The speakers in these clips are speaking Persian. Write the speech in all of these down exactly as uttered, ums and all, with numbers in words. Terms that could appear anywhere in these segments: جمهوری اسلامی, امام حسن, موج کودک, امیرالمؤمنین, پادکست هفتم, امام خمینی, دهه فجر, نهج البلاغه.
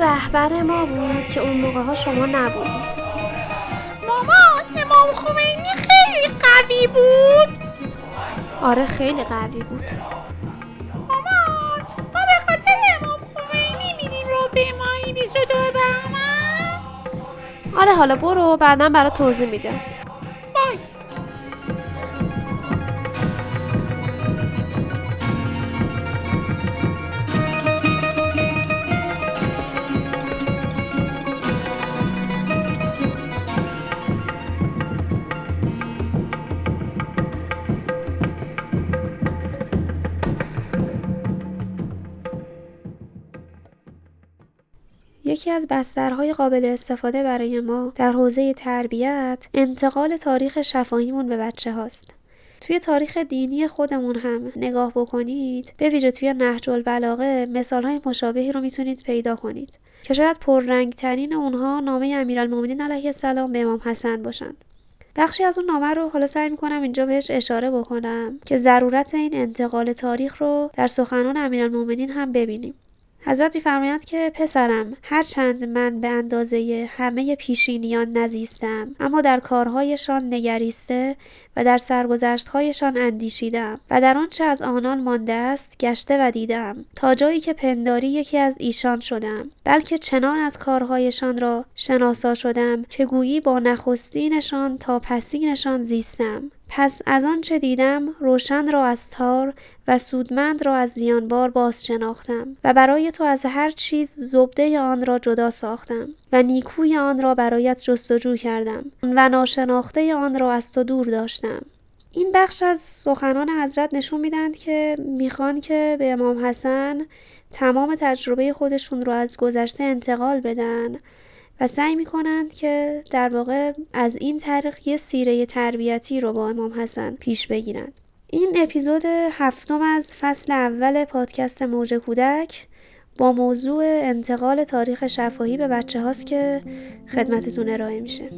رهبر ما بود که اون موقع ها شما نبودی. مامان، امام خمینی خیلی قوی بود. آره خیلی قوی بود. مامان، ما به خاطر امام خمینی میریم رو به ماهی بیست و دو بهمن. آره حالا برو، بعدم برای توضیح میدم. بای. یکی از بسترهای قابل استفاده برای ما در حوزه تربیت انتقال تاریخ شفاهیمون به بچه هاست. توی تاریخ دینی خودمون هم نگاه بکنید، به ویژه توی نهج البلاغه مثالهای مشابهی رو میتونید پیدا کنید که شاید پررنگترین اونها نامه امیرالمؤمنین علیه السلام به امام حسن باشن. بخشی از اون نامه رو حالا سعی میکنم اینجا بهش اشاره بکنم که ضرورت این انتقال تاریخ رو در سخنان امیرالمؤمنین هم ببینیم. حضرت می‌فرمایند که پسرم، هرچند من به اندازه همه پیشینیان نزیستم، اما در کارهایشان نگریسته و در سرگذشت‌هایشان اندیشیدم و در آنچه از آنان مانده است گشته و دیدم، تا جایی که پنداری یکی از ایشان شدم، بلکه چنان از کارهایشان را شناسا شدم که گویی با نخستینشان تا پسینشان زیستم. پس از آن چه دیدم، روشن را از تار و سودمند را از زیانبار باز شناختم و برای تو از هر چیز زبده آن را جدا ساختم و نیکوی آن را برایت جستجو کردم و ناشناخته آن را از تو دور داشتم. این بخش از سخنان حضرت نشون میدند که میخوان که به امام حسن تمام تجربه خودشون را از گذشته انتقال بدن و سعی میکنند که در واقع از این طریق یه سیره تربیتی رو با امام حسن پیش بگیرند. این اپیزود هفتم از فصل اول پادکست موج کودک با موضوع انتقال تاریخ شفاهی به بچه هاست که خدمتتون ارائه میشه.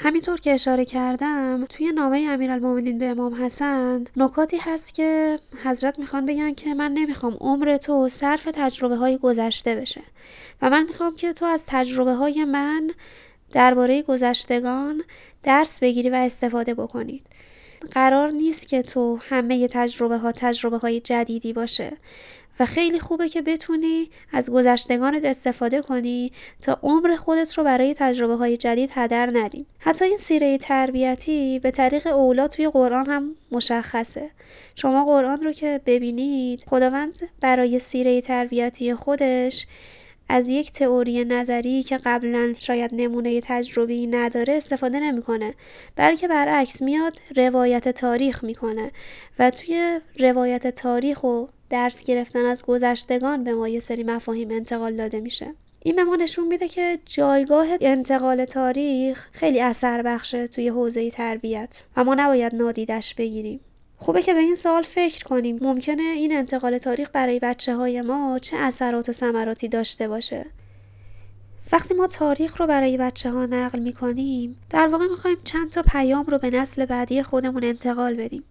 همینطور که اشاره کردم توی نامه امیرالمؤمنین به امام حسن نکاتی هست که حضرت میخوان بگن که من نمیخوام عمر تو صرف تجربه های گذشته بشه و من میخوام که تو از تجربه های من درباره گذشتگان درس بگیری و استفاده بکنید. قرار نیست که تو همه تجربه ها تجربه های جدیدی باشه و خیلی خوبه که بتونی از گذشتگانت استفاده کنی تا عمر خودت رو برای تجربه‌های جدید هدر ندیم. حتی این سیره تربیتی به طریق اولا توی قرآن هم مشخصه. شما قرآن رو که ببینید، خداوند برای سیره تربیتی خودش از یک تئوری نظری که قبلا شاید نمونه تجربی نداره استفاده نمیکنه، بلکه برعکس میاد روایت تاریخ میکنه و توی روایت تاریخ و درس گرفتن از گذشتگان به ما یه سری مفاهیم انتقال داده میشه. این به ما نشون میده که جایگاه انتقال تاریخ خیلی اثر بخشه توی حوزه تربیت و ما نباید نادیدش بگیریم. خوبه که به این سوال فکر کنیم ممکنه این انتقال تاریخ برای بچه‌های ما چه اثرات و ثمراتی داشته باشه. وقتی ما تاریخ رو برای بچه‌ها نقل میکنیم، در واقع میخوایم چند تا پیام رو به نسل بعدی خودمون انتقال بدیم.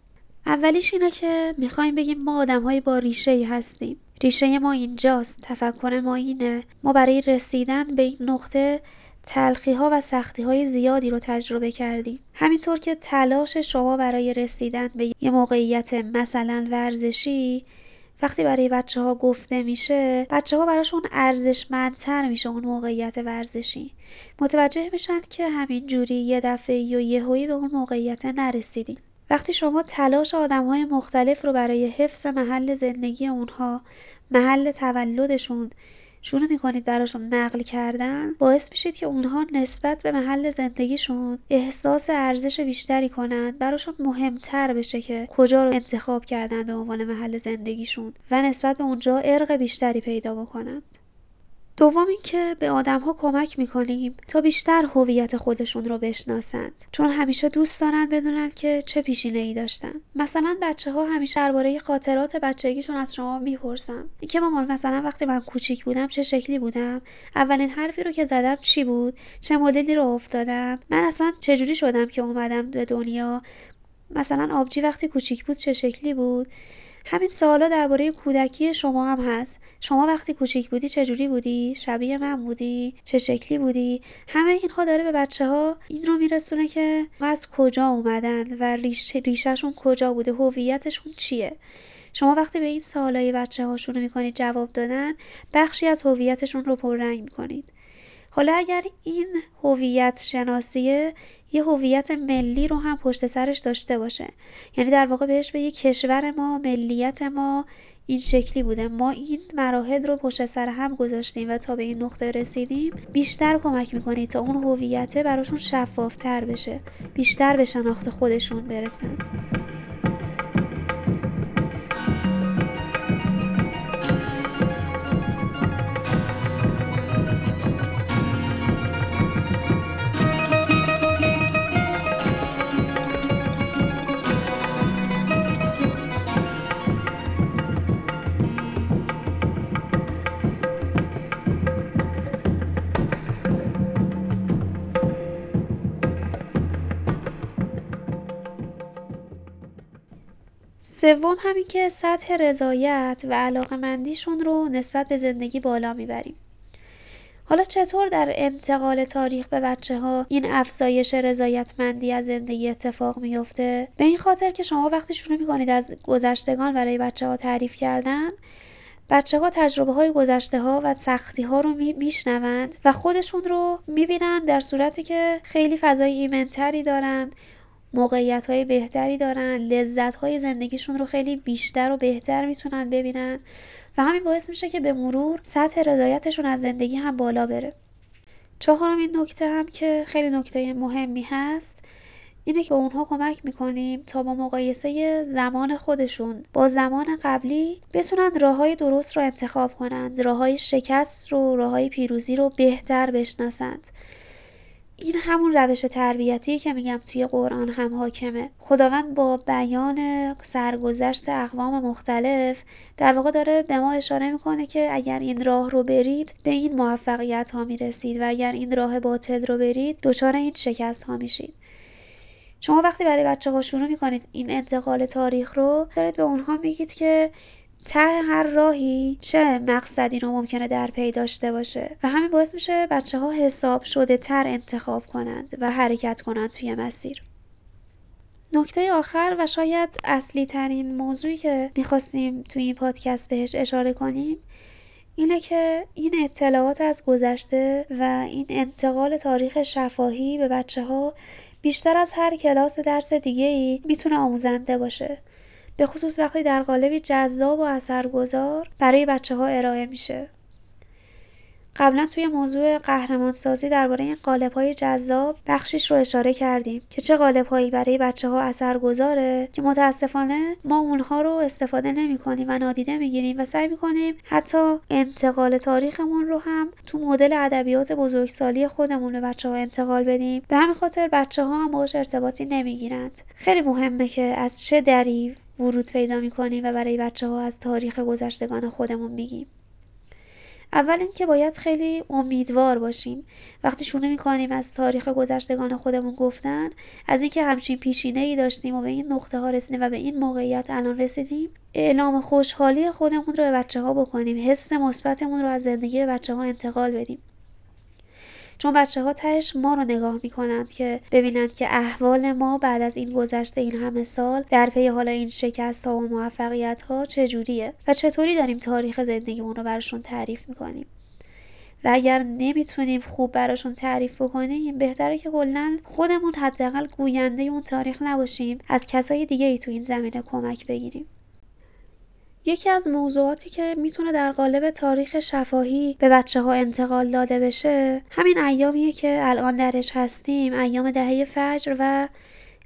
اولیش اینه که میخوایم بگیم ما آدم‌های با ریشه‌ای هستیم. ریشه ما اینجاست، تفکر ما اینه. ما برای رسیدن به این نقطه تلخی‌ها و سختی‌های زیادی رو تجربه کردیم. همینطور که تلاش شما برای رسیدن به یه موقعیت مثلا ورزشی وقتی برای بچه‌ها گفته میشه، بچه‌ها براشون ارزشمندتر میشه اون موقعیت ورزشی. متوجه میشن که همینجوری یه دفعه یا یهویی به اون موقعیت نرسیدین. وقتی شما تلاش آدم‌های مختلف رو برای حفظ محل زندگی اونها، محل تولدشون شروع می‌کنید براشون نقل کردن، باعث میشید که اونها نسبت به محل زندگیشون احساس ارزش بیشتری کنند، براشون مهمتر بشه که کجا رو انتخاب کردن به عنوان محل زندگیشون و نسبت به اونجا ارق بیشتری پیدا بکنند. دوم اینکه به آدم‌ها کمک می‌کنیم تا بیشتر هویت خودشون رو بشناسند، چون همیشه دوست دارن بدونن که چه پیشینه‌ای داشتن. مثلا بچه‌ها همیشه درباره خاطرات بچگیشون از شما می‌پرسن. اینکه مامان مثلا وقتی من کوچیک بودم چه شکلی بودم، اولین حرفی رو که زدم چی بود، چه مدلی رو افتادم، من اصلا چه جوری شدم که اومدم به دنیا، مثلا آبجی وقتی کوچیک بود چه شکلی بود. همین سوالا درباره کودکی شما هم هست. شما وقتی کوچیک بودی چه جوری بودی؟ شبیه من بودی؟ چه شکلی بودی؟ همه اینها داره به بچه‌ها این رو میرسونه که از کجا اومدن و ریش ریشه‌شون کجا بوده، هویتشون چیه. شما وقتی به این سوالای بچه‌هاشون رو می‌کنید جواب دادن، بخشی از هویتشون رو پررنگ می‌کنید. حالا اگر این هویت شناسیه یه هویت ملی رو هم پشت سرش داشته باشه، یعنی در واقع بهش به یه کشور ما، ملیت ما این شکلی بوده، ما این مراحل رو پشت سر هم گذاشتیم و تا به این نقطه رسیدیم، بیشتر کمک میکنید تا اون هویت براشون شفافتر بشه، بیشتر به شناخت خودشون برسن. سوم همین که سطح رضایت و علاقه‌مندیشون رو نسبت به زندگی بالا میبریم. حالا چطور در انتقال تاریخ به بچه‌ها این افزایش رضایتمندی از زندگی اتفاق میفته؟ به این خاطر که شما وقتی شروع میکنید از گذشتگان برای بچه‌ها تعریف کردن، بچه‌ها تجربه‌های گذشته‌ها و سختی‌ها رو میشنوند و خودشون رو میبینند در صورتی که خیلی فضای ایمن‌تری دارند، موقعیت‌های بهتری دارن، لذت‌های زندگیشون رو خیلی بیشتر و بهتر میتونن ببینن و همین باعث میشه که به مرور سطح رضایتشون از زندگی هم بالا بره. چهارمین نکته هم که خیلی نکته مهمی هست اینه که به اونها کمک میکنیم تا با مقایسه زمان خودشون با زمان قبلی بتونن راه‌های درست رو انتخاب کنن، راه‌های شکست رو، راه‌های پیروزی رو بهتر بشناسند. این همون روش تربیتی که میگم توی قرآن هم حاکمه. خداوند با بیان سرگذشت اقوام مختلف در واقع داره به ما اشاره میکنه که اگر این راه رو برید به این موفقیت ها میرسید و اگر این راه باطل رو برید دچار این شکست ها میشید. شما وقتی برای بچه ها شروع میکنید این انتقال تاریخ رو، دارید به اونها میگید که ته هر راهی چه مقصدی رو ممکنه در پی داشته باشه و همین باعث میشه بچه ها حساب شده تر انتخاب کنند و حرکت کنند توی مسیر. نکته آخر و شاید اصلی ترین موضوعی که میخواستیم توی این پادکست بهش اشاره کنیم اینه که این اطلاعات از گذشته و این انتقال تاریخ شفاهی به بچه ها بیشتر از هر کلاس درس دیگه‌ای میتونه آموزنده باشه، به خصوص وقتی در قالبی جذاب و اثرگذار برای بچه‌ها ارائه میشه. قبلا توی موضوع قهرمانسازی درباره این قالب‌های جذاب بخشیش رو اشاره کردیم که چه قالب‌هایی برای بچه‌ها اثرگذاره که متاسفانه ما اونها رو استفاده نمی‌کنیم و نادیده می‌گیریم و سعی می‌کنیم حتی انتقال تاریخمون رو هم تو مدل ادبیات بزرگسالی خودمون به بچه‌ها انتقال بدیم. به همین خاطر بچه‌ها هم باهاش ارتباطی نمی‌گیرند. خیلی مهمه که از چه دری ورود پیدا می‌کنیم و برای بچه‌ها از تاریخ گذشتگان خودمون میگیم. اول اینکه باید خیلی امیدوار باشیم وقتی شروع می‌کنیم از تاریخ گذشتگان خودمون گفتن، از اینکه همچین پیشینه‌ای داشتیم و به این نقطه ها رسیدیم و به این موقعیت الان رسیدیم، اعلام خوشحالی خودمون رو به بچه‌ها بکنیم، حس مثبتمون رو از زندگی بچه‌ها انتقال بدیم. چون بچه‌ها تهش ما رو نگاه می‌کنند که ببینند که احوال ما بعد از این گذشته این همه سال در پی حالا این شکست‌ها و موفقیت‌ها چجوریه و چطوری داریم تاریخ زندگیمون رو براشون تعریف می‌کنیم. و اگر نمیتونیم خوب براشون تعریف بکنیم، بهتره که کلاً خودمون حداقل گوینده اون تاریخ نباشیم، از کسای دیگه‌ای تو این زمینه کمک بگیریم. یکی از موضوعاتی که میتونه در قالب تاریخ شفاهی به بچه‌ها انتقال داده بشه، همین ایامیه که الان درش هستیم، ایام دهه فجر و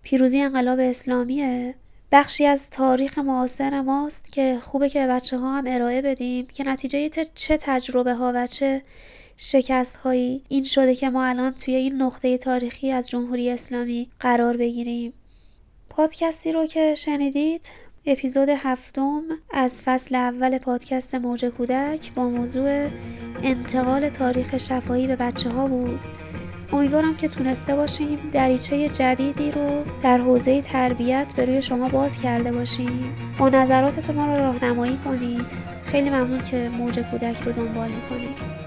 پیروزی انقلاب اسلامیه بخشی از تاریخ معاصر ماست که خوبه که بچه ها هم ارائه بدیم که نتیجه چه تجربه ها و چه شکست هایی این شده که ما الان توی این نقطه تاریخی از جمهوری اسلامی قرار بگیریم. پادکستی رو که شنیدید اپیزود هفتم از فصل اول پادکست موج کودک با موضوع انتقال تاریخ شفاهی به بچه ها بود. امیدوارم که تونسته باشیم دریچه جدیدی رو در حوزه تربیت به روی شما باز کرده باشیم. با نظراتتون ما رو راهنمایی کنید. خیلی ممنون که موج کودک رو دنبال میکنید.